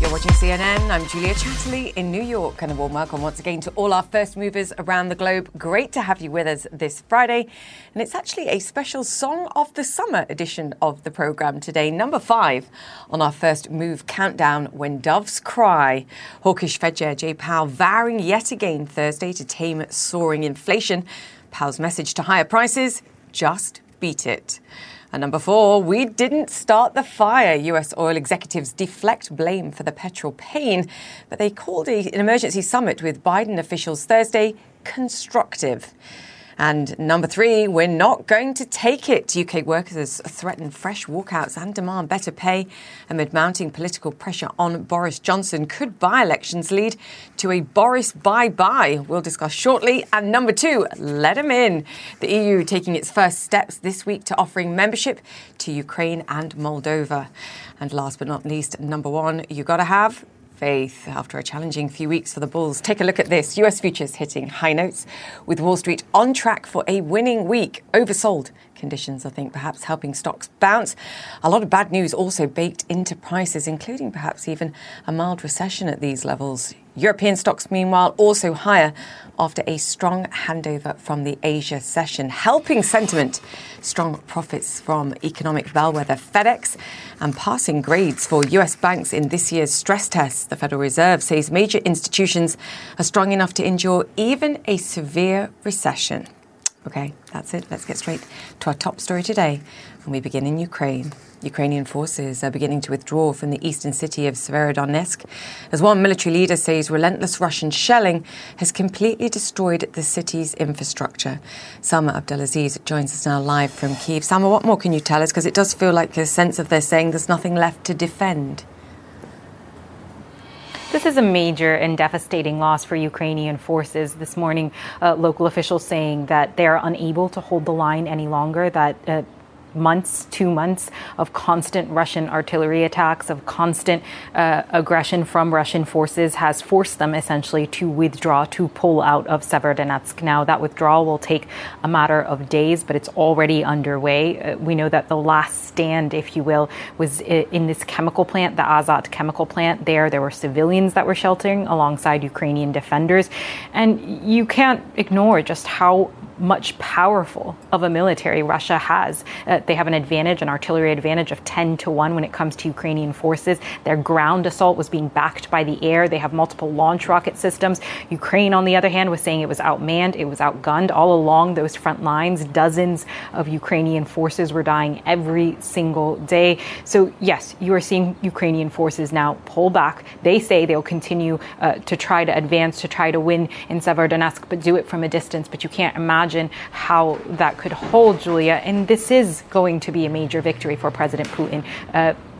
You're watching CNN. I'm Julia Chatterley in New York, and a warm welcome once again to all our first movers around the globe. Great to have you with us this Friday. And it's actually a special Song of the Summer edition of the program today. Number 5 on our first move countdown, When Doves Cry. Hawkish Fed Chair Jay Powell vowing yet again Thursday to tame soaring inflation. Powell's message to higher prices, just beat it. And number 4, we didn't start the fire. US oil executives deflect blame for the petrol pain, but they called an emergency summit with Biden officials Thursday constructive. And number 3, we're not going to take it. UK workers threaten fresh walkouts and demand better pay amid mounting political pressure on Boris Johnson. Could by-elections lead to a Boris bye-bye? We'll discuss shortly. And number 2, let him in. The EU taking its first steps this week to offering membership to Ukraine and Moldova. And last but not least, number 1, you got to have faith. After a challenging few weeks for the bulls, take a look at this. US futures hitting high notes with Wall Street on track for a winning week. Oversold conditions, I think, perhaps helping stocks bounce. A lot of bad news also baked into prices, including perhaps even a mild recession at these levels. European stocks, meanwhile, also higher after a strong handover from the Asia session, helping sentiment, strong profits from economic bellwether FedEx, and passing grades for US banks in this year's stress test. The Federal Reserve says major institutions are strong enough to endure even a severe recession. OK, that's it. Let's get straight to our top story today. And we begin in Ukraine. Ukrainian forces are beginning to withdraw from the eastern city of Severodonetsk, as one military leader says relentless Russian shelling has completely destroyed the city's infrastructure. Salma Abdelaziz joins us now live from Kyiv. Salma, what more can you tell us? Because it does feel like a sense of they're saying there's nothing left to defend. This is a major and devastating loss for Ukrainian forces. This morning, local officials saying that they are unable to hold the line any longer, that two months of constant Russian artillery attacks, of constant aggression from Russian forces has forced them essentially to withdraw, to pull out of Severodonetsk. Now, that withdrawal will take a matter of days, but it's already underway. We know that the last stand, if you will, was in this chemical plant, the Azot chemical plant. There were civilians that were sheltering alongside Ukrainian defenders. And you can't ignore just how much powerful of a military Russia has. They have an artillery advantage of 10-1 when it comes to Ukrainian forces. Their ground assault was being backed by the air. They have multiple launch rocket systems. Ukraine, on the other hand, was saying it was outmanned, it was outgunned. All along those front lines, dozens of Ukrainian forces were dying every single day. So, yes, you are seeing Ukrainian forces now pull back. They say they'll continue to try to advance, to try to win in Severodonetsk, but do it from a distance. But you can't imagine how that could hold, Julia. And this is going to be a major victory for President Putin.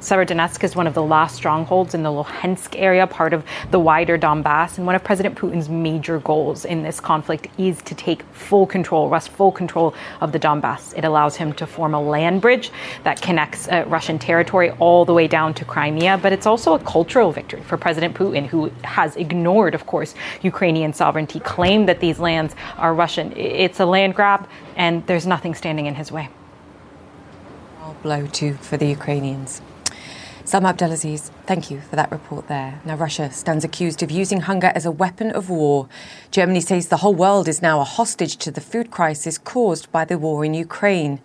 Severodonetsk is one of the last strongholds in the Luhansk area, part of the wider Donbass. And one of President Putin's major goals in this conflict is to take full control of the Donbass. It allows him to form a land bridge that connects Russian territory all the way down to Crimea. But it's also a cultural victory for President Putin, who has ignored, of course, Ukrainian sovereignty, claimed that these lands are Russian. It's a land grab, and there's nothing standing in his way. Blow too for the Ukrainians. Salma Abdelaziz, thank you for that report there. Now, Russia stands accused of using hunger as a weapon of war. Germany says the whole world is now a hostage to the food crisis caused by the war in Ukraine.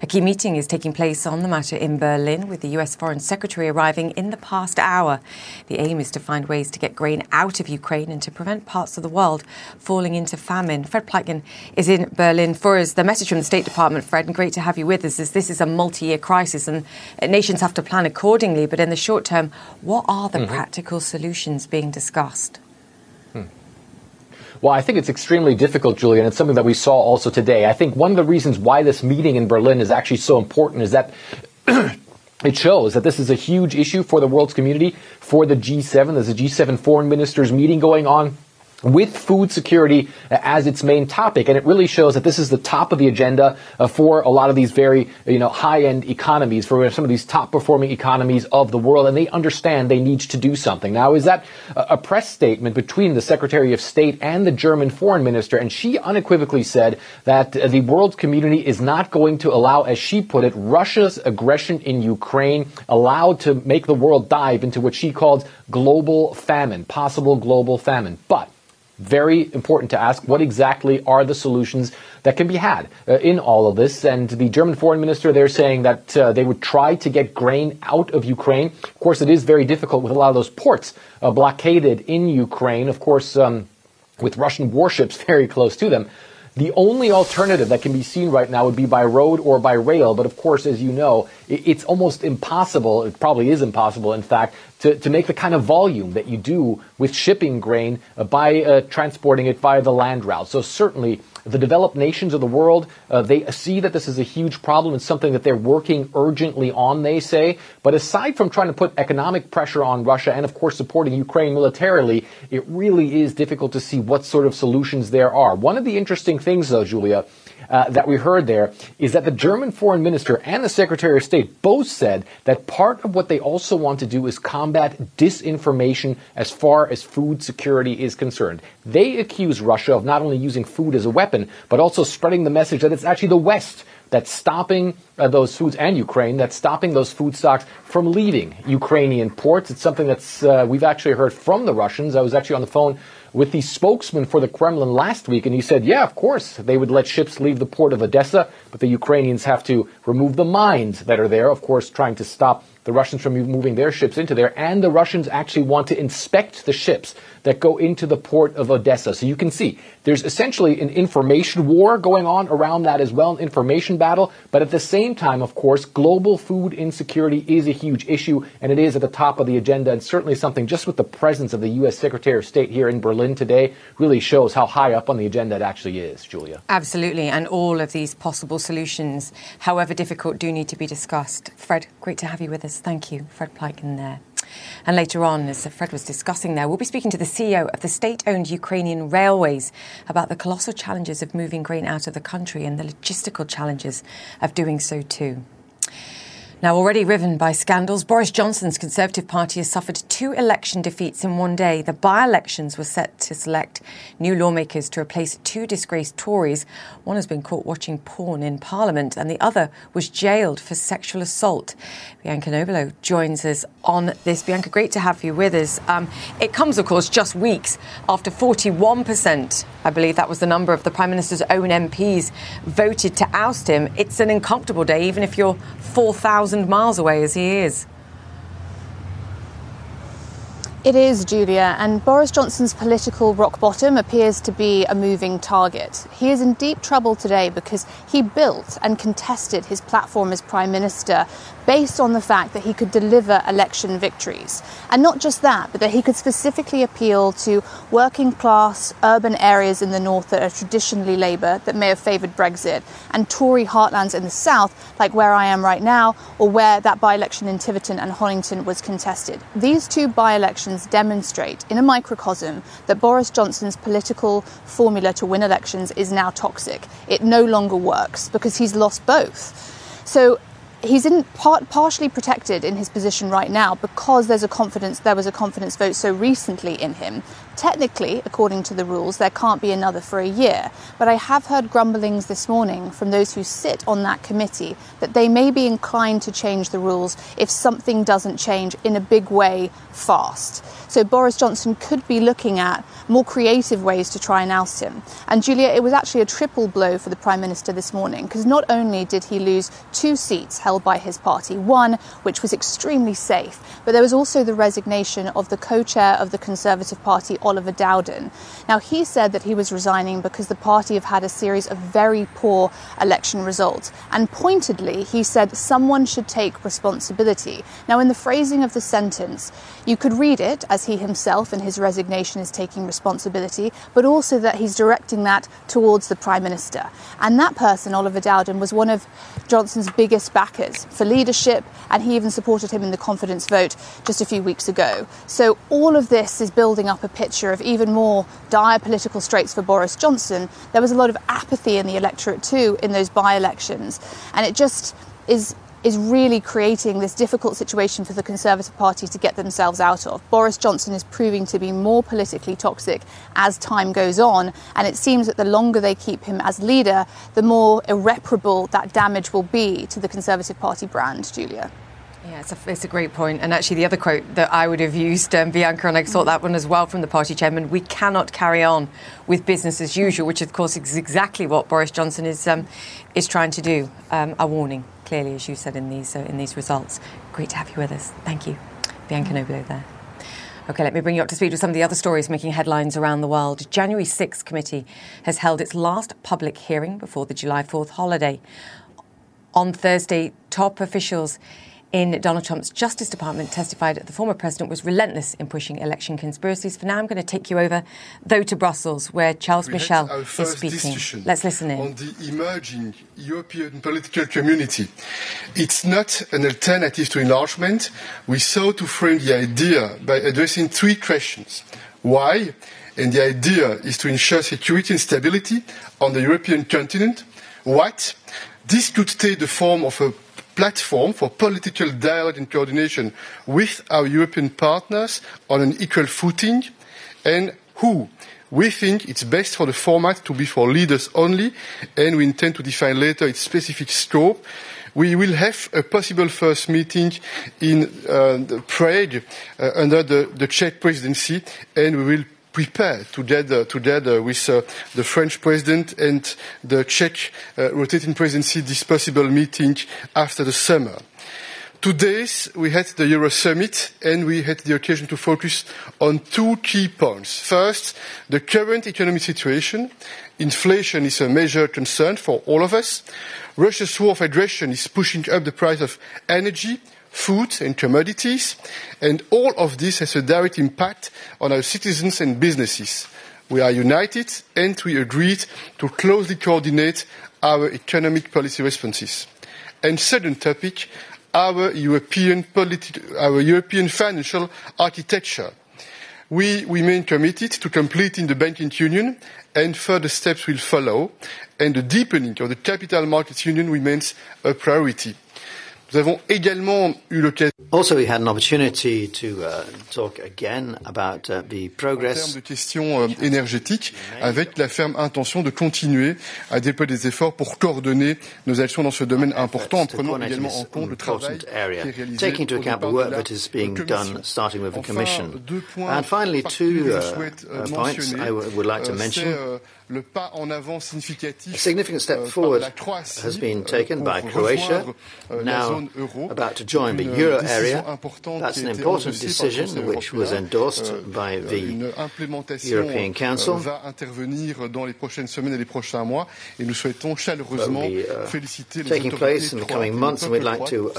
A key meeting is taking place on the matter in Berlin, with the US Foreign Secretary arriving in the past hour. The aim is to find ways to get grain out of Ukraine and to prevent parts of the world falling into famine. Fred Pleitgen is in Berlin for us. The message from the State Department, Fred, and great to have you with us, is this is a multi-year crisis and nations have to plan accordingly. But in the short term, what are the practical solutions being discussed? Well, I think it's extremely difficult, Julia, and it's something that we saw also today. I think one of the reasons why this meeting in Berlin is actually so important is that It shows that this is a huge issue for the world's community, for the G7. There's a G7 foreign ministers meeting going on with food security as its main topic. And it really shows that this is the top of the agenda for a lot of these very, high-end economies, for some of these top-performing economies of the world. And they understand they need to do something. Now, is that a press statement between the Secretary of State and the German foreign minister? And she unequivocally said that the world community is not going to allow, as she put it, Russia's aggression in Ukraine allowed to make the world dive into what she called global famine, possible global famine. But very important to ask, what exactly are the solutions that can be had in all of this? And the German foreign minister, they're saying that they would try to get grain out of Ukraine. Of course, it is very difficult with a lot of those ports blockaded in Ukraine, of course, with Russian warships very close to them. The only alternative that can be seen right now would be by road or by rail. But of course, as you know, it's almost impossible. It probably is impossible, in fact, to make the kind of volume that you do with shipping grain by transporting it via the land route. So certainly the developed nations of the world, they see that this is a huge problem. It's something that they're working urgently on, they say. But aside from trying to put economic pressure on Russia and, of course, supporting Ukraine militarily, it really is difficult to see what sort of solutions there are. One of the interesting things, though, Julia, that we heard there is that the German foreign minister and the Secretary of State both said that part of what they also want to do is combat disinformation as far as food security is concerned. They accuse Russia of not only using food as a weapon, but also spreading the message that it's actually the West that's stopping those foods, and Ukraine, that's stopping those food stocks from leaving Ukrainian ports. It's something that's we've actually heard from the Russians. I was actually on the phone with the spokesman for the Kremlin last week, and he said, yeah, of course, they would let ships leave the port of Odessa, but the Ukrainians have to remove the mines that are there, of course, trying to stop the Russians from moving their ships into there, and the Russians actually want to inspect the ships that go into the port of Odessa. So you can see there's essentially an information war going on around that as well, an information battle. But at the same time, of course, global food insecurity is a huge issue, and it is at the top of the agenda, and certainly something just with the presence of the U.S. Secretary of State here in Berlin today really shows how high up on the agenda it actually is, Julia. Absolutely, and all of these possible solutions, however difficult, do need to be discussed. Fred, great to have you with us. Thank you, Fred Pleitgen there. And later on, as Fred was discussing there, we'll be speaking to the CEO of the state-owned Ukrainian railways about the colossal challenges of moving grain out of the country and the logistical challenges of doing so too. Now, already riven by scandals, Boris Johnson's Conservative Party has suffered 2 election defeats in one day. The by-elections were set to select new lawmakers to replace 2 disgraced Tories. One has been caught watching porn in Parliament, and the other was jailed for sexual assault. Bianca Nobilo joins us on this. Bianca, great to have you with us. It comes, of course, just weeks after 41%, I believe that was the number of the Prime Minister's own MPs, voted to oust him. It's an uncomfortable day, even if you're 4,000 miles away as he is. It is, Julia, and Boris Johnson's political rock bottom appears to be a moving target. He is in deep trouble today because he built and contested his platform as Prime Minister based on the fact that he could deliver election victories. And not just that, but that he could specifically appeal to working class urban areas in the north that are traditionally Labour, that may have favoured Brexit, and Tory heartlands in the south, like where I am right now, or where that by-election in Tiverton and Hollington was contested. These 2 by-elections demonstrate in a microcosm that Boris Johnson's political formula to win elections is now toxic. It no longer works because he's lost both. So he's in part partially protected in his position right now because there was a confidence vote so recently in him. Technically, according to the rules, there can't be another for a year. But I have heard grumblings this morning from those who sit on that committee that they may be inclined to change the rules if something doesn't change in a big way fast. So Boris Johnson could be looking at more creative ways to try and oust him. And Julia, it was actually a triple blow for the Prime Minister this morning, because not only did he lose 2 seats held by his party, one which was extremely safe, but there was also the resignation of the co-chair of the Conservative Party Oliver Dowden. Now, he said that he was resigning because the party have had a series of very poor election results. And pointedly, he said someone should take responsibility. Now, in the phrasing of the sentence, you could read it as he himself and his resignation is taking responsibility, but also that he's directing that towards the Prime Minister. And that person, Oliver Dowden, was one of Johnson's biggest backers for leadership, and he even supported him in the confidence vote just a few weeks ago. So all of this is building up a picture of even more dire political straits for Boris Johnson. There was a lot of apathy in the electorate too in those by-elections, and it just is really creating this difficult situation for the Conservative Party to get themselves out of. Boris Johnson is proving to be more politically toxic as time goes on, and it seems that the longer they keep him as leader, the more irreparable that damage will be to the Conservative Party brand, Julia. Yeah, it's a great point. And actually, the other quote that I would have used, Bianca, and I saw that one as well from the party chairman, we cannot carry on with business as usual, which, of course, is exactly what Boris Johnson is trying to do. A warning, clearly, as you said, in these results. Great to have you with us. Thank you. Bianca Nobilo there. OK, let me bring you up to speed with some of the other stories making headlines around the world. January 6th committee has held its last public hearing before the July 4th holiday. On Thursday, top officials in Donald Trump's Justice Department testified that the former president was relentless in pushing election conspiracies. For now, I'm going to take you over, though, to Brussels, where Charles Michel is speaking. Let's listen in. On the emerging European political community, it's not an alternative to enlargement. We sought to frame the idea by addressing three questions. Why? And the idea is to ensure security and stability on the European continent. What? This could take the form of a platform for political dialogue and coordination with our European partners on an equal footing, and who? We think it's best for the format to be for leaders only, and we intend to define later its specific scope. We will have a possible first meeting in Prague under the Czech presidency, and we will prepare together with the French president and the Czech rotating presidency this possible meeting after the summer. 2 days we had the Euro Summit, and we had the occasion to focus on two key points. First, the current economic situation. Inflation is a major concern for all of us. Russia's war of aggression is pushing up the price of energy, food and commodities, and all of this has a direct impact on our citizens and businesses. We are united, and we agreed to closely coordinate our economic policy responses. And second topic, our European financial architecture. We remain committed to completing the banking union, and further steps will follow, and the deepening of the capital markets union remains a priority. Also, we had an opportunity to talk again about the progress. En termes de questions énergétiques, avec la ferme intention de continuer à déployer des efforts pour coordonner nos actions dans ce domaine important, en prenant également en compte le travail qui est réalisé. Taking into account the work that is being done, starting with the Commission. And finally, two points I would like to mention. A significant step forward has been taken by Croatia, now about to join the euro area. That's an important decision which was endorsed by the European Council. Will be taking place in the coming months, and we'd like to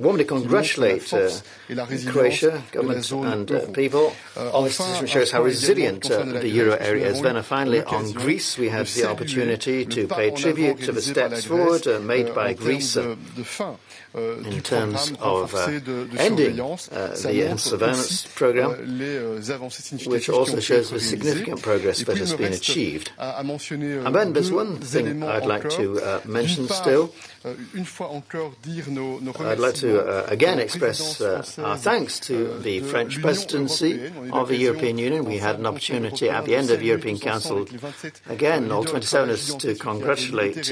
warmly congratulate Croatia, government and people. All this decision shows how resilient the euro area is. Then finally, on Greece, we had the opportunity to pay tribute to the steps forward made by Greece in terms of ending the surveillance program, which also shows the significant progress that has been achieved. And then there's one thing I'd like to mention still. I'd like to again express our thanks to the French presidency of the European Union. We had an opportunity at the end of the European Council, again, all 27 is to congratulate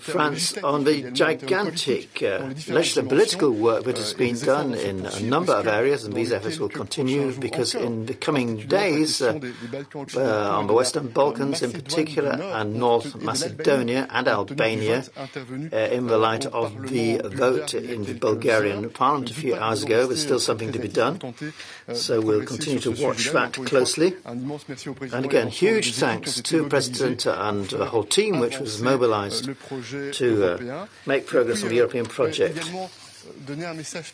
France on the gigantic make legislative political work that has been done in a number of areas, and these efforts will continue because in the coming days, on the Western Balkans in particular, and North Macedonia and Albania, in the light of the vote in the Bulgarian Parliament a few hours ago, there's still something to be done. So we'll continue to watch that closely. And again, huge thanks to the President and the whole team, which was mobilized to make progress on the European project.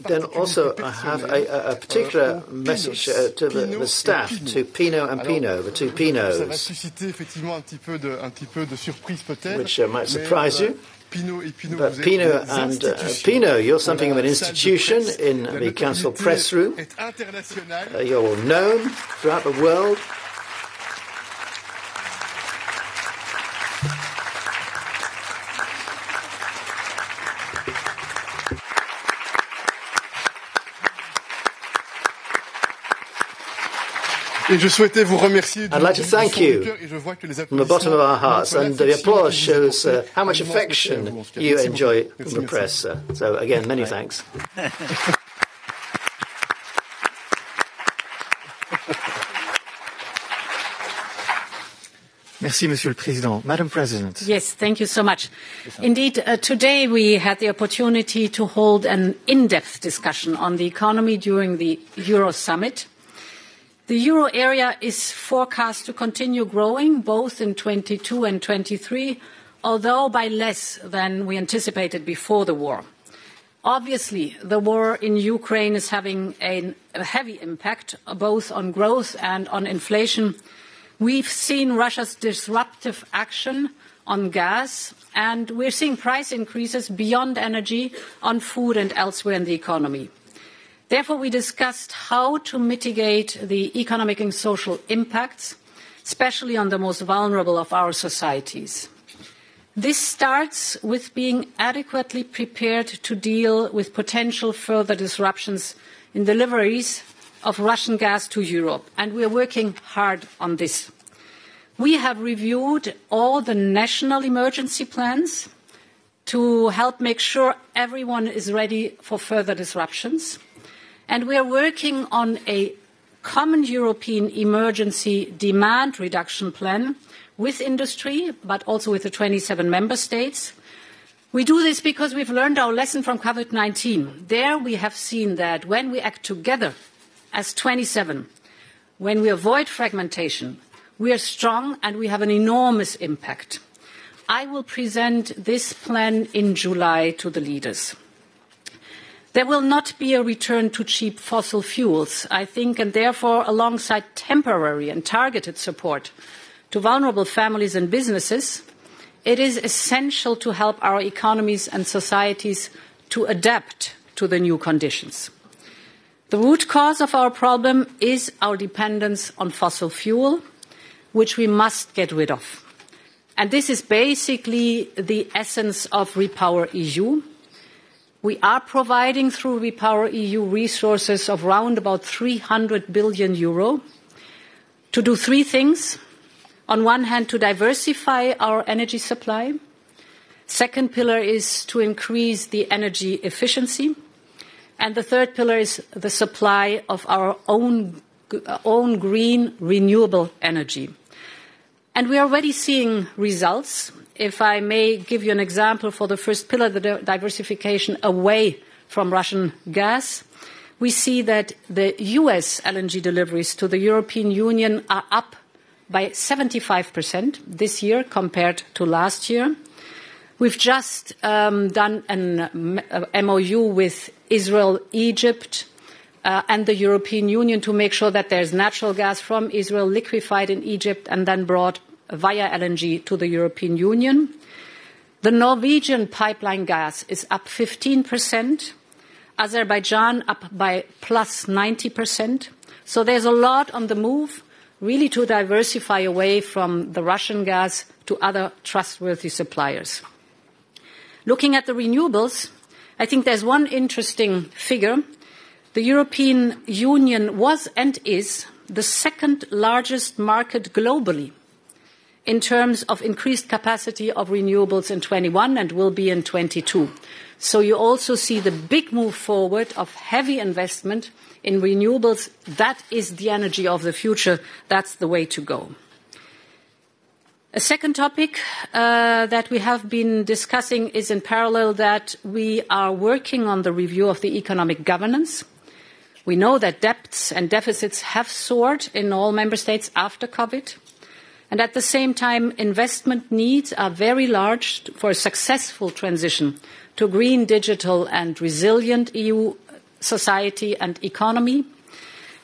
Then also I have a particular message to the staff, to Pino and Pino, the two Pinos, which might surprise you. But Pino and Pino, you're something of an institution in the Council press room. You're well known throughout the world. I'd like to thank you from the bottom of our hearts, and the applause shows how much affection you enjoy from the press. So again, many thanks. Merci, Monsieur le Président. Madam President. Yes, thank you so much. Indeed, today we had the opportunity to hold an in-depth discussion on the economy during the Euro Summit. The euro area is forecast to continue growing both in 22 and 23, although by less than we anticipated before the war. Obviously, the war in Ukraine is having a heavy impact both on growth and on inflation. We've seen Russia's disruptive action on gas, and we're seeing price increases beyond energy on food and elsewhere in the economy. Therefore, we discussed how to mitigate the economic and social impacts, especially on the most vulnerable of our societies. This starts with being adequately prepared to deal with potential further disruptions in deliveries of Russian gas to Europe, and we are working hard on this. We have reviewed all the national emergency plans to help make sure everyone is ready for further disruptions. And we are working on a common European emergency demand reduction plan with industry, but also with the 27 member states. We do this because we've learned our lesson from COVID-19. There we have seen that when we act together as 27, when we avoid fragmentation, we are strong and we have an enormous impact. I will present this plan in July to the leaders. There will not be a return to cheap fossil fuels, I think, and therefore, alongside temporary and targeted support to vulnerable families and businesses, it is essential to help our economies and societies to adapt to the new conditions. The root cause of our problem is our dependence on fossil fuel, which we must get rid of. And this is basically the essence of REPowerEU. We are providing through REPowerEU resources of around about 300 billion euro to do three things. On one hand, to diversify our energy supply. Second pillar is to increase the energy efficiency. And the third pillar is the supply of our own green renewable energy. And we are already seeing results. If I may give you an example for the first pillar, the diversification away from Russian gas, we see that the US LNG deliveries to the European Union are up by 75% this year compared to last year. We've just done an MOU with Israel, Egypt, and the European Union to make sure that there's natural gas from Israel liquefied in Egypt and then brought via LNG to the European Union. The Norwegian pipeline gas is up 15%, Azerbaijan up by plus 90%. So there's a lot on the move, really to diversify away from the Russian gas to other trustworthy suppliers. Looking at the renewables, I think there's one interesting figure. The European Union was and is the second largest market globally in terms of increased capacity of renewables in 21 and will be in 22. So you also see the big move forward of heavy investment in renewables. That is the energy of the future. That's the way to go. A second topic that we have been discussing is in parallel that we are working on the review of the economic governance. We know that debts and deficits have soared in all member states after COVID. And at the same time, investment needs are very large for a successful transition to green, digital and resilient EU society and economy.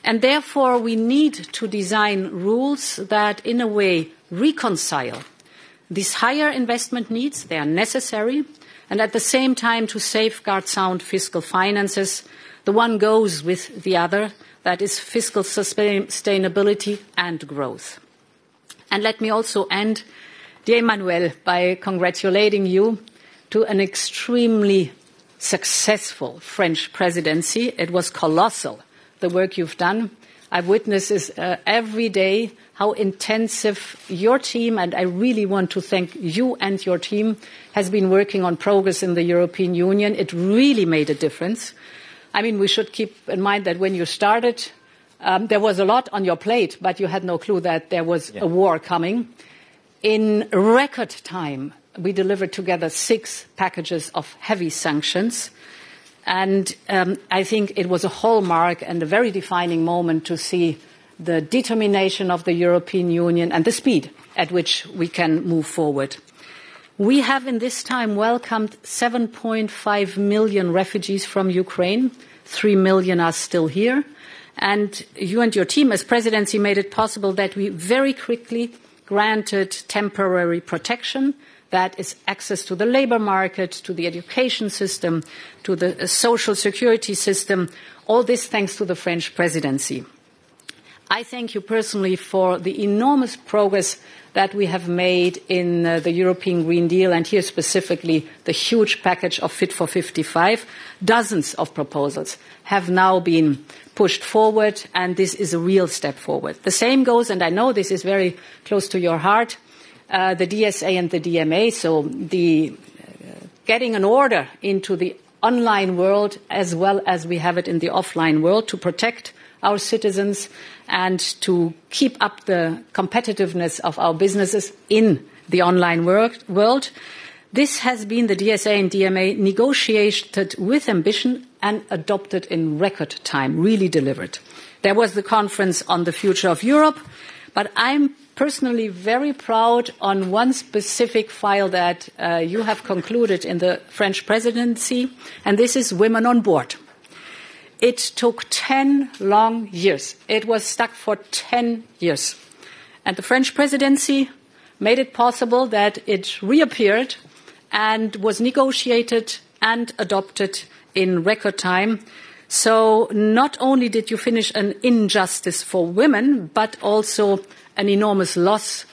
And therefore, we need to design rules that, in a way, reconcile these higher investment needs, they are necessary, and at the same time to safeguard sound fiscal finances. The one goes with the other, that is fiscal sustainability and growth. And let me also end, dear Emmanuel, by congratulating you to an extremely successful French presidency. It was colossal, the work you've done. I witness every day how intensive your team, and I really want to thank you and your team, has been working on progress in the European Union. It really made a difference. I mean, we should keep in mind that when you started, there was a lot on your plate, but you had no clue that there was a war coming. In record time, we delivered together 6 packages of heavy sanctions. And I think it was a hallmark and a very defining moment to see the determination of the European Union and the speed at which we can move forward. We have in this time welcomed 7.5 million refugees from Ukraine. 3 million are still here. And you and your team as presidency made it possible that we very quickly granted temporary protection. That is access to the labor market, to the education system, to the social security system, all this thanks to the French presidency. I thank you personally for the enormous progress that we have made in the European Green Deal, and here specifically the huge package of Fit for 55. Dozens of proposals have now been pushed forward, and this is a real step forward. The same goes, and I know this is very close to your heart, the DSA and the DMA, so the getting an order into the online world as well as we have it in the offline world to protect our citizens and to keep up the competitiveness of our businesses in the online world. This has been the DSA and DMA negotiated with ambition and adopted in record time, really delivered. There was the conference on the future of Europe, but I'm personally very proud on one specific file that you have concluded in the French presidency, and this is women on board. It took 10 long years. It was stuck for 10 years. And the French presidency made it possible that it reappeared and was negotiated and adopted in record time. So not only did you finish an injustice for women, but also an enormous loss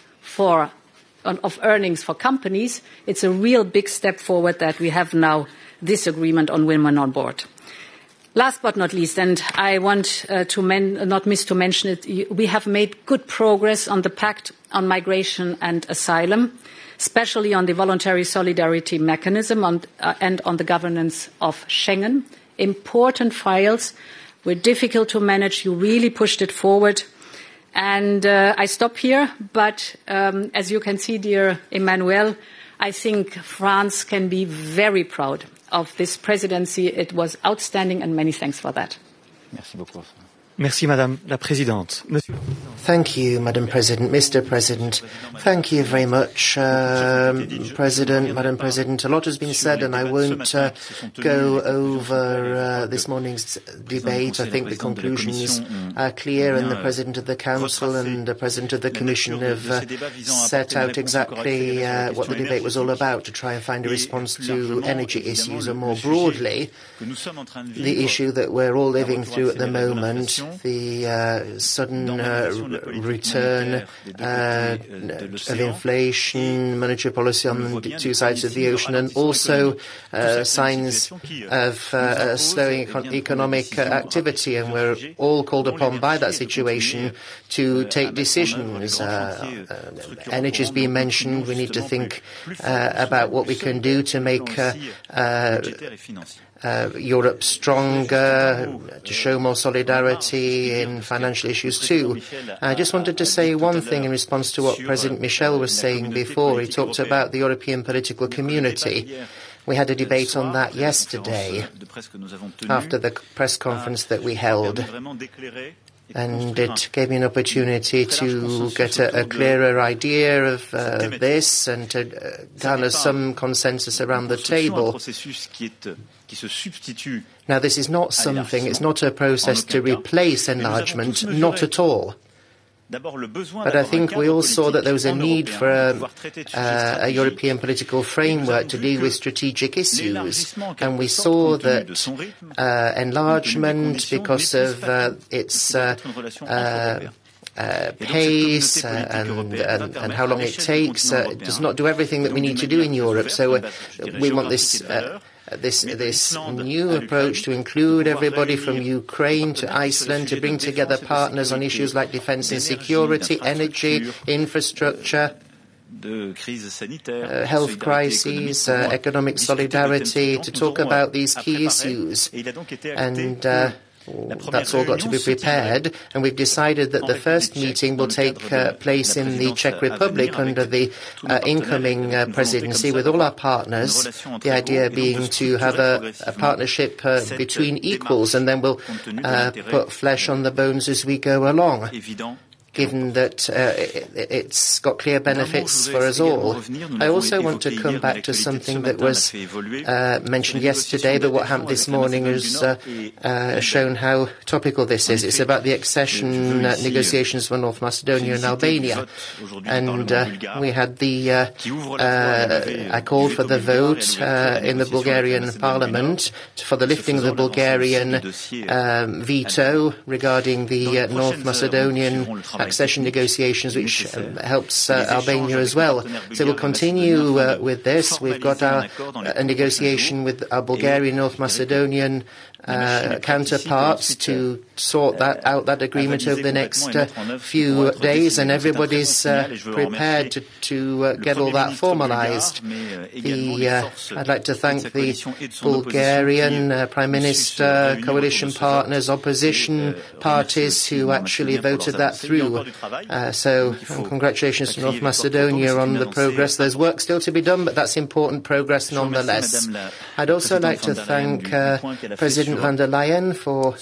of earnings for companies. It's a real big step forward that we have now this agreement on women on board. Last but not least, and I want not to miss to mention it, we have made good progress on the Pact on Migration and Asylum, especially on the Voluntary Solidarity Mechanism and on the governance of Schengen. Important files were difficult to manage. You really pushed it forward. And I stop here, but as you can see, dear Emmanuel, I think France can be very proud of this presidency. It was outstanding, and many thanks for that. Merci beaucoup. Merci, Madame la Présidente. Thank you, Madam President, Mr. President. Thank you very much, President, Madam President. A lot has been said, and I won't go over this morning's debate. I think the conclusions are clear, and the President of the Council and the President of the Commission have set out exactly what the debate was all about, to try and find a response to energy issues, and more broadly, the issue that we're all living through at the moment, the sudden return of inflation, monetary policy on the two sides of the ocean, and also signs of slowing economic activity. And we're all called upon by that situation to take decisions. Energy has been mentioned. We need to think about what we can do to make Europe stronger, to show more solidarity in financial issues too. I just wanted to say one thing in response to what President Michel was saying before. He talked about the European political community. We had a debate on that yesterday after the press conference that we held. And it gave me an opportunity to get a clearer idea of this and to garner some consensus around the table. Now, this is not something, it's not a process to replace enlargement, not at all. But I think we all saw that there was a need for a European political framework to deal with strategic issues. And we saw that enlargement, because of its pace and how long it takes, does not do everything that we need to do in Europe. So we want this This new approach to include everybody from Ukraine to Iceland, to bring together partners on issues like defense and security, energy, infrastructure, health crises, economic solidarity, to talk about these key issues. And that's all got to be prepared, and we've decided that the first meeting will take place in the Czech Republic under the incoming presidency with all our partners, the idea being to have a partnership between equals, and then we'll put flesh on the bones as we go along, given that it's got clear benefits for us all. I also want to come back to something that was mentioned yesterday, but what happened this morning has shown how topical this is. It's about the accession negotiations for North Macedonia and Albania. And we had the... I called for the vote in the Bulgarian parliament for the lifting of the Bulgarian veto regarding the North Macedonian accession negotiations, which helps Albania as well. So we'll continue with this. We've got a negotiation with our Bulgarian, North Macedonian counterparts to sort that out, that agreement, over the next few days, and everybody's prepared to get all that formalized. I'd like to thank the Bulgarian Prime Minister, coalition partners, opposition parties who actually voted that through. So congratulations to North Macedonia on the progress. There's work still to be done, but that's important progress nonetheless. I'd also like to thank President von der Leyen for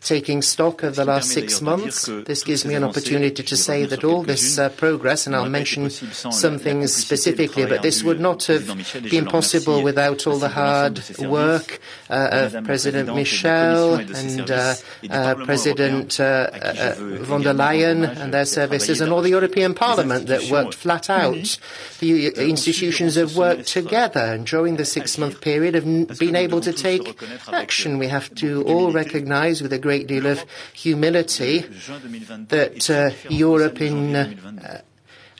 taking stock of the last 6 months. This gives me an opportunity to say that all this progress, and I'll mention some things specifically, but this would not have been possible without all the hard work of President Michel and President von der Leyen and their services, and all the European Parliament that worked flat out. The institutions have worked together, and during the 6-month period have been able to take action. We have to all recognize with a great deal of humility that Europe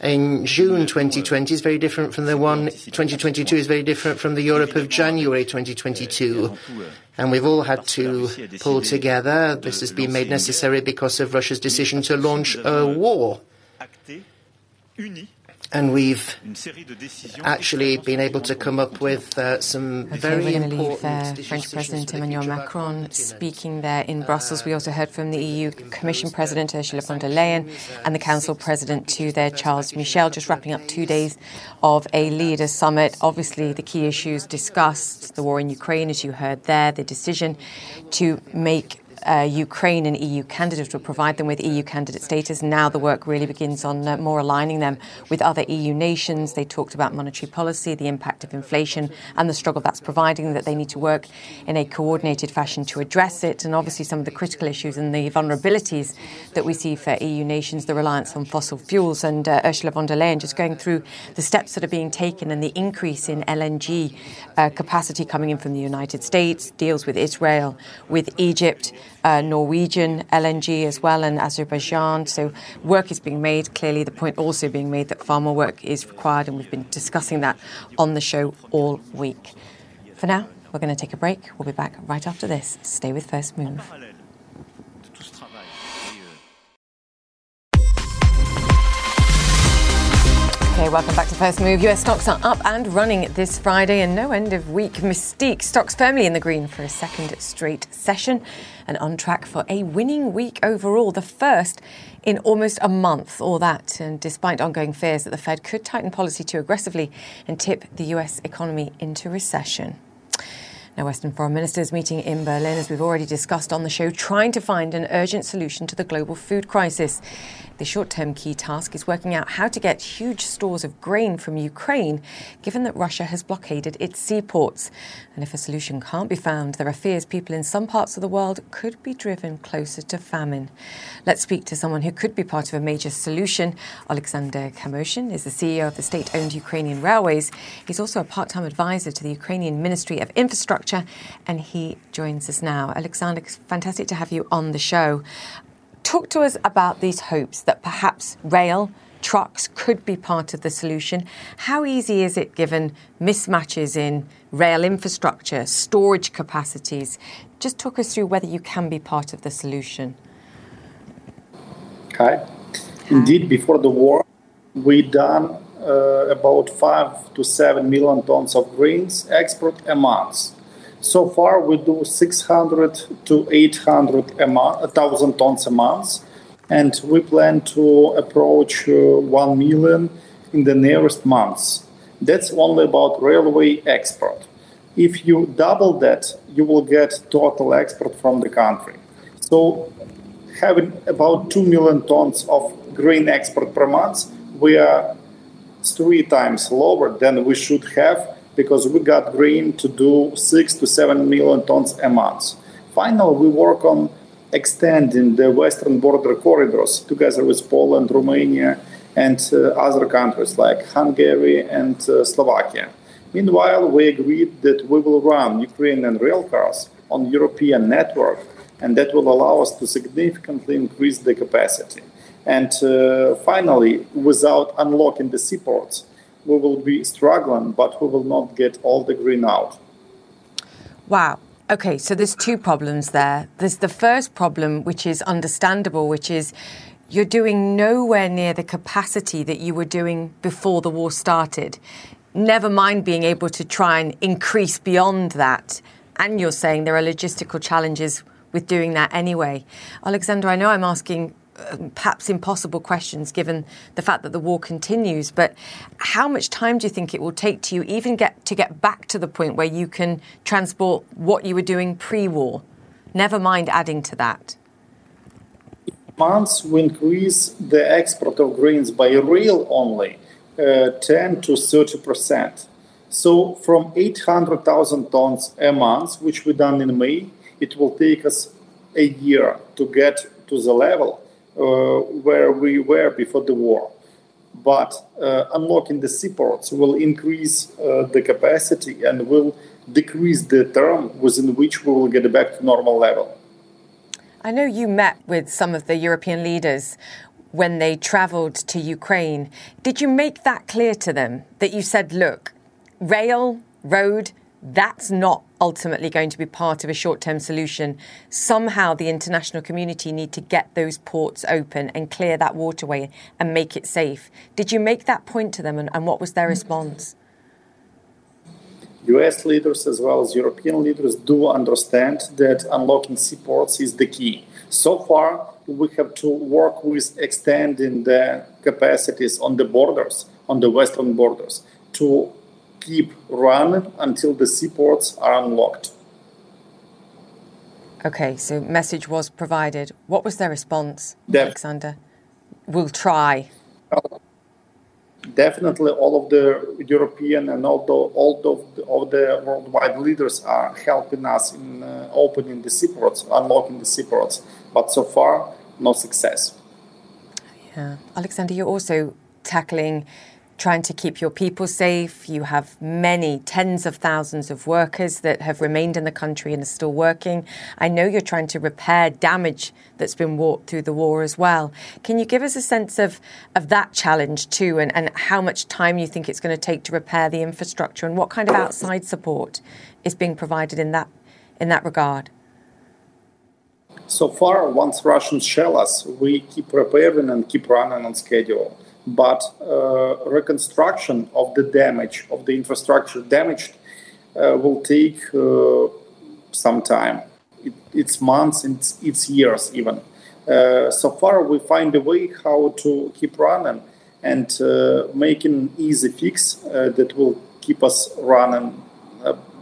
in June 2020 is very different from the one 2022 is very different from the Europe of January 2022. And we've all had to pull together. This has been made necessary because of Russia's decision to launch a war. And we've actually been able to come up with some very important decisions. French President Emmanuel Macron speaking there in Brussels. We also heard from the EU Commission President Ursula von der Leyen and the Council President too there, Charles Michel, just wrapping up 2 days of a leaders' summit. Obviously, the key issues discussed, the war in Ukraine, as you heard there, the decision to make Ukraine and EU candidates, will provide them with EU candidate status. Now the work really begins on more aligning them with other EU nations. They talked about monetary policy, the impact of inflation and the struggle that's providing, that they need to work in a coordinated fashion to address it. And obviously some of the critical issues and the vulnerabilities that we see for EU nations, the reliance on fossil fuels. And Ursula von der Leyen just going through the steps that are being taken and the increase in LNG capacity coming in from the United States, deals with Israel, with Egypt, Norwegian LNG as well, and Azerbaijan. So work is being made, clearly the point also being made that far more work is required, and we've been discussing that on the show all week. For now, we're going to take a break. We'll be back right after this. Stay with First Move. Okay, welcome back to First Move. US stocks are up and running this Friday, and no end of week mystique. Stocks firmly in the green for a second straight session and on track for a winning week overall, the first in almost a month, all that, and despite ongoing fears that the Fed could tighten policy too aggressively and tip the US economy into recession. Now, Western foreign ministers meeting in Berlin, as we've already discussed on the show, trying to find an urgent solution to the global food crisis. The short-term key task is working out how to get huge stores of grain from Ukraine, given that Russia has blockaded its seaports. And if a solution can't be found, there are fears people in some parts of the world could be driven closer to famine. Let's speak to someone who could be part of a major solution. Oleksandr Kamyshin is the CEO of the state-owned Ukrainian Railways. He's also a part-time advisor to the Ukrainian Ministry of Infrastructure, and he joins us now. Oleksandr, it's fantastic to have you on the show. Talk to us about these hopes that perhaps rail, trucks could be part of the solution. How easy is it, given mismatches in rail infrastructure, storage capacities? Just talk us through whether you can be part of the solution. Hi. Indeed, before the war, we done about 5 to 7 million tons of grains export a month. So far, we do 600 to 800,000 tons a month, and we plan to approach 1 million in the nearest months. That's only about railway export. If you double that, you will get total export from the country. So having about 2 million tons of grain export per month, we are 3 times lower than we should have, because we got grain to do 6 to 7 million tons a month. Finally, we work on extending the western border corridors together with Poland, Romania, and other countries like Hungary and Slovakia. Meanwhile, we agreed that we will run Ukrainian rail cars on European network, and that will allow us to significantly increase the capacity. And finally, without unlocking the seaports, we will be struggling, but we will not get all the grain out. Wow. Okay, so there's two problems there. There's the first problem, which is understandable, which is you're doing nowhere near the capacity that you were doing before the war started. Never mind being able to try and increase beyond that. And you're saying there are logistical challenges with doing that anyway. Oleksandr, I know I'm asking perhaps impossible questions given the fact that the war continues, but how much time do you think it will take to you even get back to the point where you can transport what you were doing pre-war? Never mind adding to that. Months we increase the export of grains by rail only 10 to 30%. So from 800,000 tons a month, which we done in May, it will take us a year to get to the level where we were before the war. But unlocking the seaports will increase the capacity and will decrease the term within which we will get back to normal level. I know you met with some of the European leaders when they travelled to Ukraine. Did you make that clear to them, that you said, look, rail, road, that's not ultimately going to be part of a short-term solution? Somehow the international community need to get those ports open and clear that waterway and make it safe. Did you make that point to them, and what was their response? US leaders as well as European leaders do understand that unlocking seaports is the key. So far, we have to work with extending the capacities on the borders, on the western borders, to keep running until the seaports are unlocked. Okay, so message was provided. What was their response, Alexander? We'll try. Well, definitely all of the European and all of the worldwide leaders are helping us in opening the seaports, unlocking the seaports. But so far, no success. Yeah. Alexander, you're also tackling trying to keep your people safe. You have many tens of thousands of workers that have remained in the country and are still working. I know you're trying to repair damage that's been wrought through the war as well. Can you give us a sense of that challenge too, and how much time you think it's going to take to repair the infrastructure, and what kind of outside support is being provided in that regard? So far, once Russians shell us, we keep repairing and keep running on schedule. But reconstruction of the damage, of the infrastructure damaged, will take some time. It's months, it's years even. So far, we find a way how to keep running and making an easy fix that will keep us running.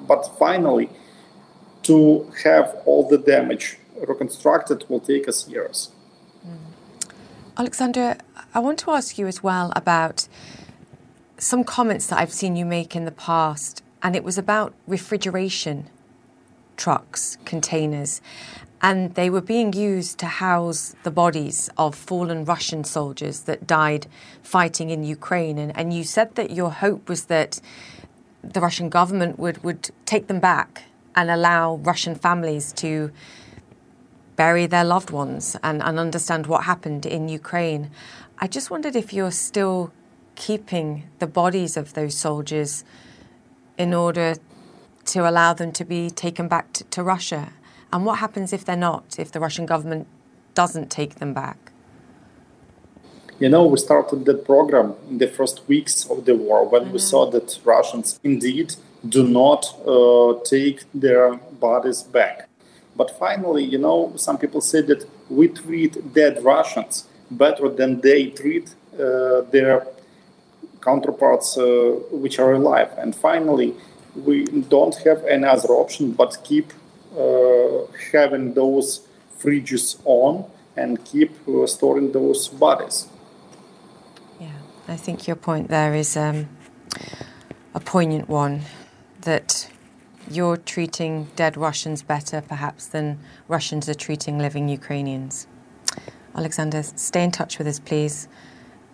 But finally, to have all the damage reconstructed will take us years. Oleksandr, I want to ask you as well about some comments that I've seen you make in the past, and it was about refrigeration trucks, containers, and they were being used to house the bodies of fallen Russian soldiers that died fighting in Ukraine. And you said that your hope was that the Russian government would take them back and allow Russian families to bury their loved ones and understand what happened in Ukraine. I just wondered if you're still keeping the bodies of those soldiers in order to allow them to be taken back to Russia. And what happens if they're not, if the Russian government doesn't take them back? You know, we started that program in the first weeks of the war when we saw that Russians indeed do not take their bodies back. But finally, you know, some people say that we treat dead Russians better than they treat their counterparts which are alive. And finally, we don't have any other option but keep having those fridges on and keep storing those bodies. Yeah, I think your point there is a poignant one, that you're treating dead Russians better, perhaps, than Russians are treating living Ukrainians. Oleksandr, stay in touch with us, please.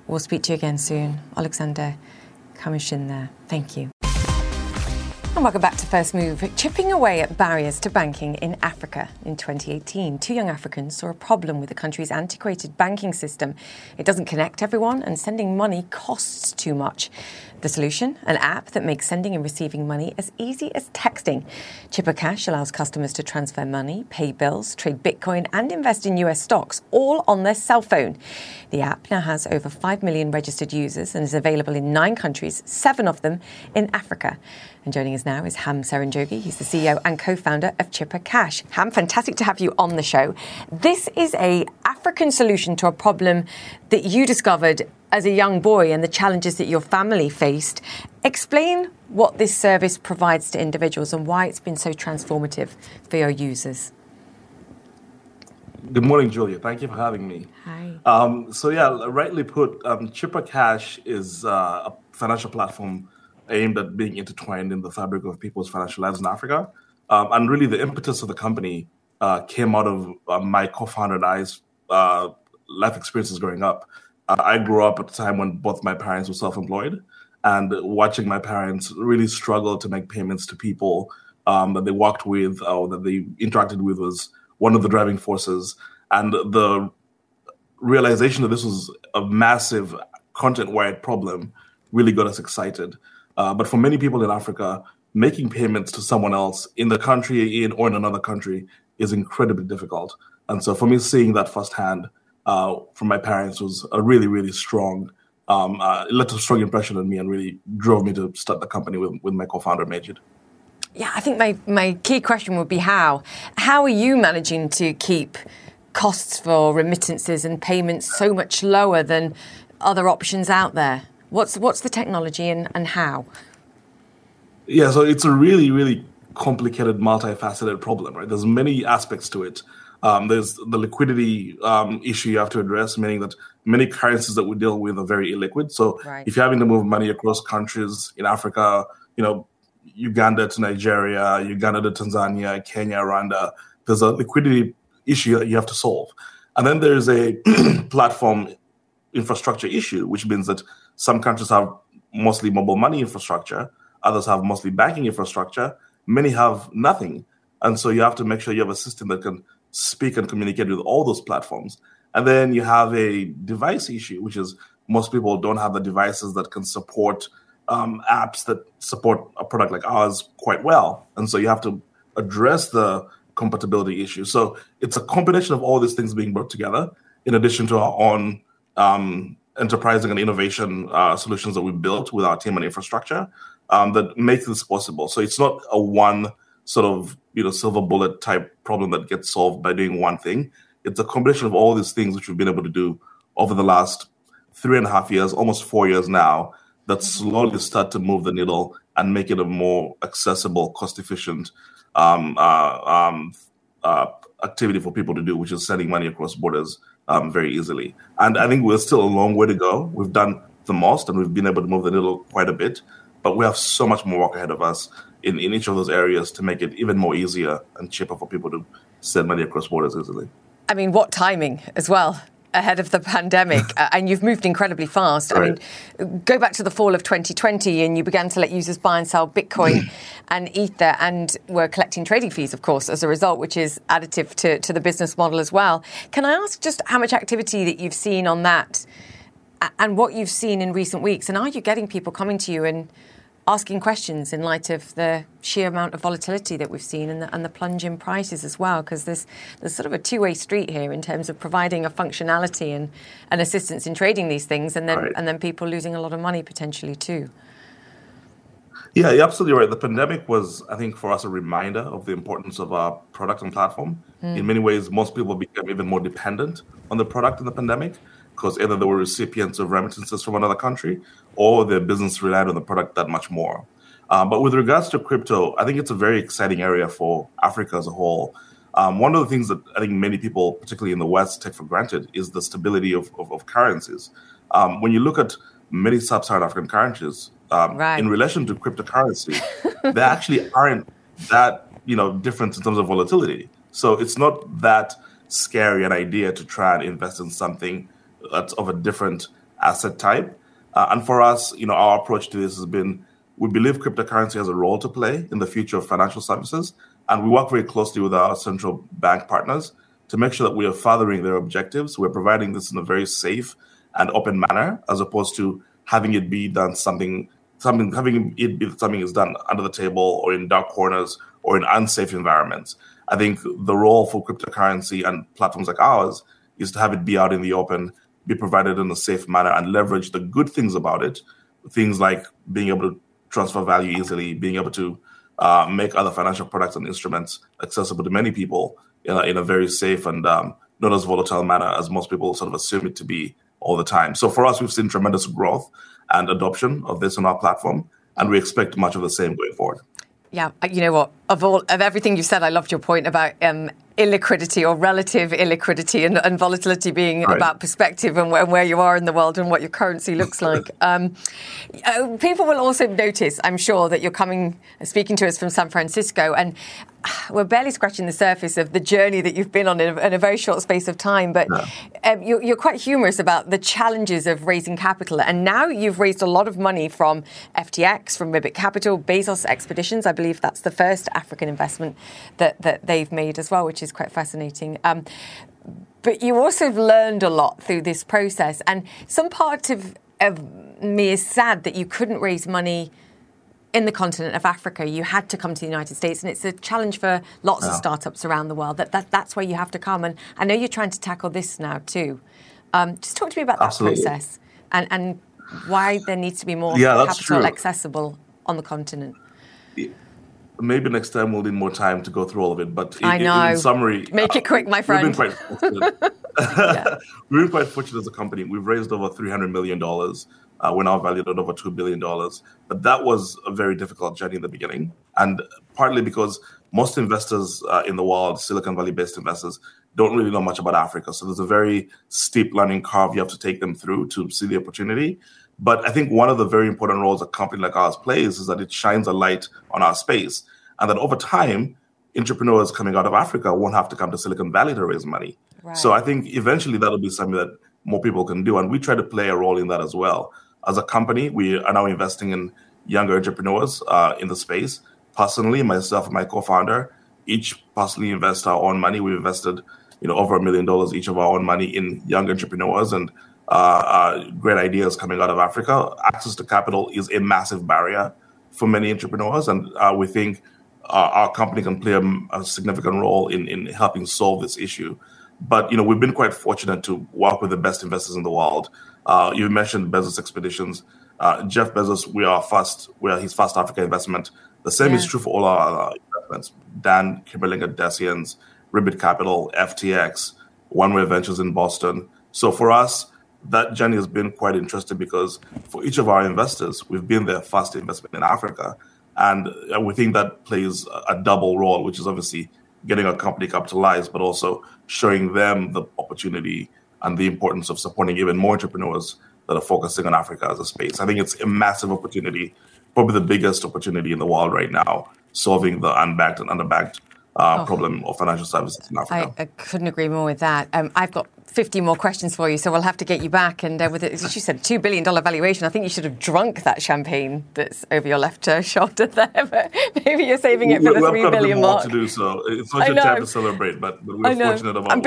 We'll speak to you again soon. Oleksandr Kamyshin there. Thank you. And welcome back to First Move. Chipping away at barriers to banking in Africa. In 2018, two young Africans saw a problem with the country's antiquated banking system. It doesn't connect everyone, and sending money costs too much. The solution? An app that makes sending and receiving money as easy as texting. Chipper Cash allows customers to transfer money, pay bills, trade Bitcoin, and invest in US stocks, all on their cell phone. The app now has over 5 million registered users and is available in 9 countries, 7 of them in Africa. And joining us now is Ham Serenjogi. He's the CEO and co-founder of Chipper Cash. Ham, fantastic to have you on the show. This is an African solution to a problem that you discovered as a young boy and the challenges that your family faced. Explain what this service provides to individuals and why it's been so transformative for your users. Good morning, Julia. Thank you for having me. Hi. Rightly put, Chipper Cash is a financial platform aimed at being intertwined in the fabric of people's financial lives in Africa. And really the impetus of the company came out of my co-founder and I's life experiences growing up. I grew up at a time when both my parents were self-employed, and watching my parents really struggle to make payments to people that they walked with or that they interacted with was one of the driving forces. And the realization that this was a massive content-wide problem really got us excited. But for many people in Africa, making payments to someone else in the country in or in another country is incredibly difficult. And so for me, seeing that firsthand from my parents was a really, really strong, it left a strong impression on me and really drove me to start the company with my co-founder, Majid. Yeah, I think my key question would be how. How are you managing to keep costs for remittances and payments so much lower than other options out there? What's the technology and how? Yeah, so it's a really, really complicated, multifaceted problem, right? There's many aspects to it. There's the liquidity issue you have to address, meaning that many currencies that we deal with are very illiquid. So If you're having to move money across countries in Africa, you know, Uganda to Nigeria, Uganda to Tanzania, Kenya, Rwanda, there's a liquidity issue that you have to solve. And then there's a platform infrastructure issue, which means that some countries have mostly mobile money infrastructure. Others have mostly banking infrastructure. Many have nothing. And so you have to make sure you have a system that can speak and communicate with all those platforms. And then you have a device issue, which is most people don't have the devices that can support apps that support a product like ours quite well. And so you have to address the compatibility issue. So it's a combination of all these things being brought together, in addition to our own enterprising and innovation solutions that we built with our team and infrastructure that makes this possible. So it's not a one sort of silver bullet type problem that gets solved by doing one thing. It's a combination of all these things which we've been able to do over the last 3.5 years, almost 4 years now, that slowly start to move the needle and make it a more accessible, cost-efficient activity for people to do, which is sending money across borders very easily. And I think we're still a long way to go. We've done the most, and we've been able to move the needle quite a bit, but we have so much more work ahead of us in each of those areas to make it even more easier and cheaper for people to send money across borders easily. I mean, what timing as well, ahead of the pandemic, and you've moved incredibly fast. Right. I mean, go back to the fall of 2020 and you began to let users buy and sell Bitcoin and Ether, and were collecting trading fees, of course, as a result, which is additive to the business model as well. Can I ask just how much activity that you've seen on that and what you've seen in recent weeks? And are you getting people coming to you and asking questions in light of the sheer amount of volatility that we've seen and the plunge in prices as well? Because there's sort of a two-way street here in terms of providing a functionality and assistance in trading these things, and then right. and then people losing a lot of money potentially too. Yeah, you're absolutely right. The pandemic was, I think, for us a reminder of the importance of our product and platform. In many ways, most people became even more dependent on the product in the pandemic, because either they were recipients of remittances from another country or their business relied on the product that much more. But with regards to crypto, I think it's a very exciting area for Africa as a whole. One of the things that I think many people, particularly in the West, take for granted is the stability of currencies. When you look at many sub-Saharan African countries, in relation to cryptocurrency, they actually aren't that different in terms of volatility. So it's not that scary an idea to try and invest in something that's of a different asset type. And for us, our approach to this has been, we believe cryptocurrency has a role to play in the future of financial services. And we work very closely with our central bank partners to make sure that we are furthering their objectives. We're providing this in a very safe and open manner, as opposed to having it be done something is done under the table or in dark corners or in unsafe environments. I think the role for cryptocurrency and platforms like ours is to have it be out in the open, be provided in a safe manner, and leverage the good things about it, things like being able to transfer value easily, being able to make other financial products and instruments accessible to many people in a very safe and not as volatile manner as most people sort of assume it to be all the time. So for us, we've seen tremendous growth and adoption of this on our platform, and we expect much of the same going forward. Yeah, you know what? Of everything you've said, I loved your point about illiquidity or relative illiquidity and volatility being right. about perspective and where you are in the world and what your currency looks like. People will also notice, I'm sure, that you're speaking to us from San Francisco, and we're barely scratching the surface of the journey that you've been on in a very short space of time. But you're quite humorous about the challenges of raising capital. And now you've raised a lot of money from FTX, from Ribbit Capital, Bezos Expeditions. I believe that's the first African investment that they've made as well, which is quite fascinating. But you also have learned a lot through this process. And some part of me is sad that you couldn't raise money in the continent of Africa. You had to come to the United States, and it's a challenge for lots of startups around the world. That's where you have to come. And I know you're trying to tackle this now too. Just talk to me about that process and why there needs to be more capital accessible on the continent. Maybe next time we'll need more time to go through all of it. But in summary... Make it quick, my friend. We've been quite fortunate. We've been quite fortunate as a company. We've raised over $300 million. We're now valued at over $2 billion. But that was a very difficult journey in the beginning. And partly because most investors in the world, Silicon Valley-based investors, don't really know much about Africa. So there's a very steep learning curve you have to take them through to see the opportunity. But I think one of the very important roles a company like ours plays is that it shines a light on our space. And that over time, entrepreneurs coming out of Africa won't have to come to Silicon Valley to raise money. Right. So I think eventually that'll be something that more people can do. And we try to play a role in that as well. As a company, we are now investing in younger entrepreneurs in the space. Personally, myself and my co-founder, each personally invest our own money. We've invested, over $1 million each of our own money in young entrepreneurs and great ideas coming out of Africa. Access to capital is a massive barrier for many entrepreneurs, and we think our company can play a significant role in helping solve this issue. But, we've been quite fortunate to work with the best investors in the world. You mentioned Bezos Expeditions. Jeff Bezos, we are his first Africa investment. The same is true for all our investments. Dan Kimberling at Decians, Ribbit Capital, FTX, One Way Ventures in Boston. So for us, that journey has been quite interesting because for each of our investors, we've been their first investment in Africa. And we think that plays a double role, which is obviously getting our company capitalized, but also showing them the opportunity and the importance of supporting even more entrepreneurs that are focusing on Africa as a space. I think it's a massive opportunity, probably the biggest opportunity in the world right now, solving the unbanked and underbanked problem of financial services in Africa. I couldn't agree more with that. I've got 50 more questions for you, so we'll have to get you back. And with it, as you said, $2 billion valuation, I think you should have drunk that champagne that's over your left shoulder there. But maybe you're saving it for the $3 billion mark. We've got a bit more to do, so it's not your time to celebrate, but we're fortunate about I'm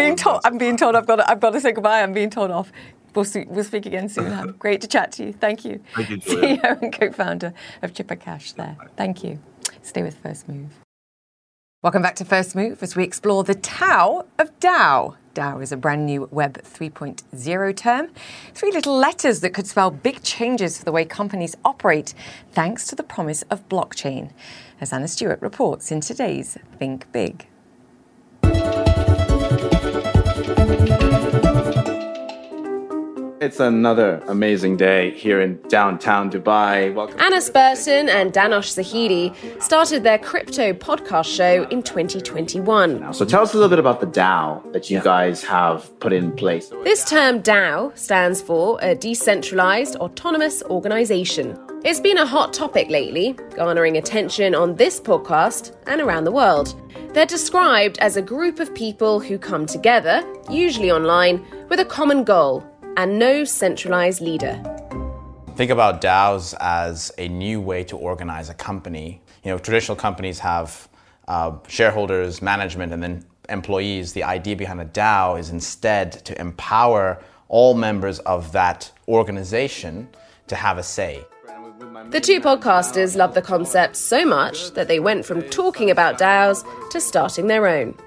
being told I've got to say goodbye. I'm being told off. We'll speak again soon, Ham. Great to chat to you. Thank you. Thank you, Julia. CEO and co-founder of Chipper Cash there. Bye. Thank you. Stay with First Move. Welcome back to First Move as we explore the Tao of DAO. DAO is a brand new Web 3.0 term. 3 little letters that could spell big changes for the way companies operate thanks to the promise of blockchain. As Anna Stewart reports in today's Think Big. It's another amazing day here in downtown Dubai. Welcome. Anas Burton and Danosh Zahidi started their crypto podcast show in 2021. So tell us a little bit about the DAO that you guys have put in place. This term DAO stands for a decentralized autonomous organization. It's been a hot topic lately, garnering attention on this podcast and around the world. They're described as a group of people who come together, usually online, with a common goal, and no centralized leader. Think about DAOs as a new way to organize a company. Traditional companies have shareholders, management, and then employees. The idea behind a DAO is instead to empower all members of that organization to have a say. The 2 podcasters love the concept so much that they went from talking about DAOs to starting their own.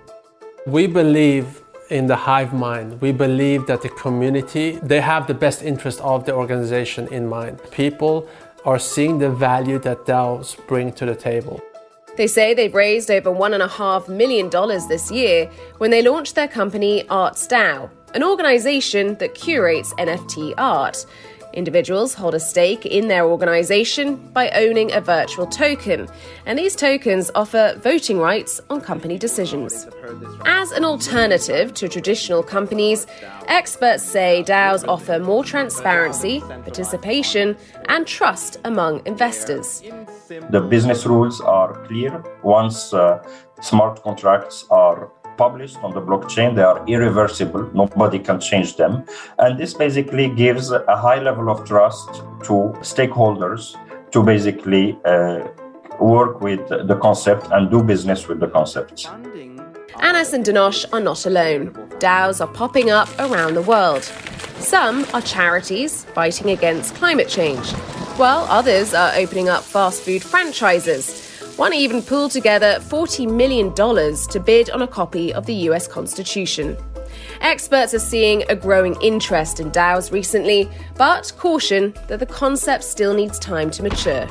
We believe in the hive mind. We believe that the community, they have the best interest of the organization in mind. People are seeing the value that DAOs bring to the table. They say they've raised over $1.5 million this year when they launched their company ArtsDAO, an organization that curates NFT art. Individuals hold a stake in their organization by owning a virtual token, and these tokens offer voting rights on company decisions. As an alternative to traditional companies, experts say DAOs offer more transparency, participation, and trust among investors. The business rules are clear. Once smart contracts are published on the blockchain, they are irreversible. Nobody can change them. And this basically gives a high level of trust to stakeholders to basically work with the concept and do business with the concept. Anas and Danosh are not alone. DAOs are popping up around the world. Some are charities fighting against climate change, while others are opening up fast food franchises. One even pooled together $40 million to bid on a copy of the US Constitution. Experts are seeing a growing interest in DAOs recently, but caution that the concept still needs time to mature.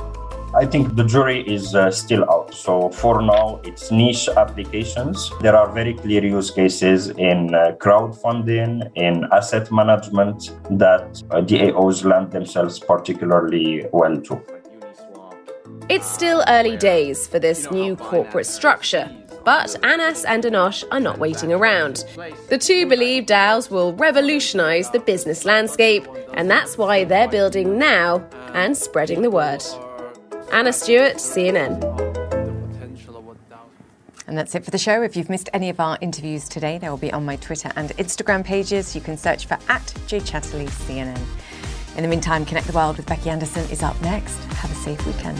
I think the jury is still out. So for now, it's niche applications. There are very clear use cases in crowdfunding, in asset management that DAOs lend themselves particularly well to. It's still early days for this new corporate structure, but Anas and Danosh are not waiting around. The 2 believe DAOs will revolutionise the business landscape, and that's why they're building now and spreading the word. Anna Stewart, CNN. And that's it for the show. If you've missed any of our interviews today, they will be on my Twitter and Instagram pages. You can search for @JChatterleyCNN. In the meantime, Connect the World with Becky Anderson is up next. Have a safe weekend.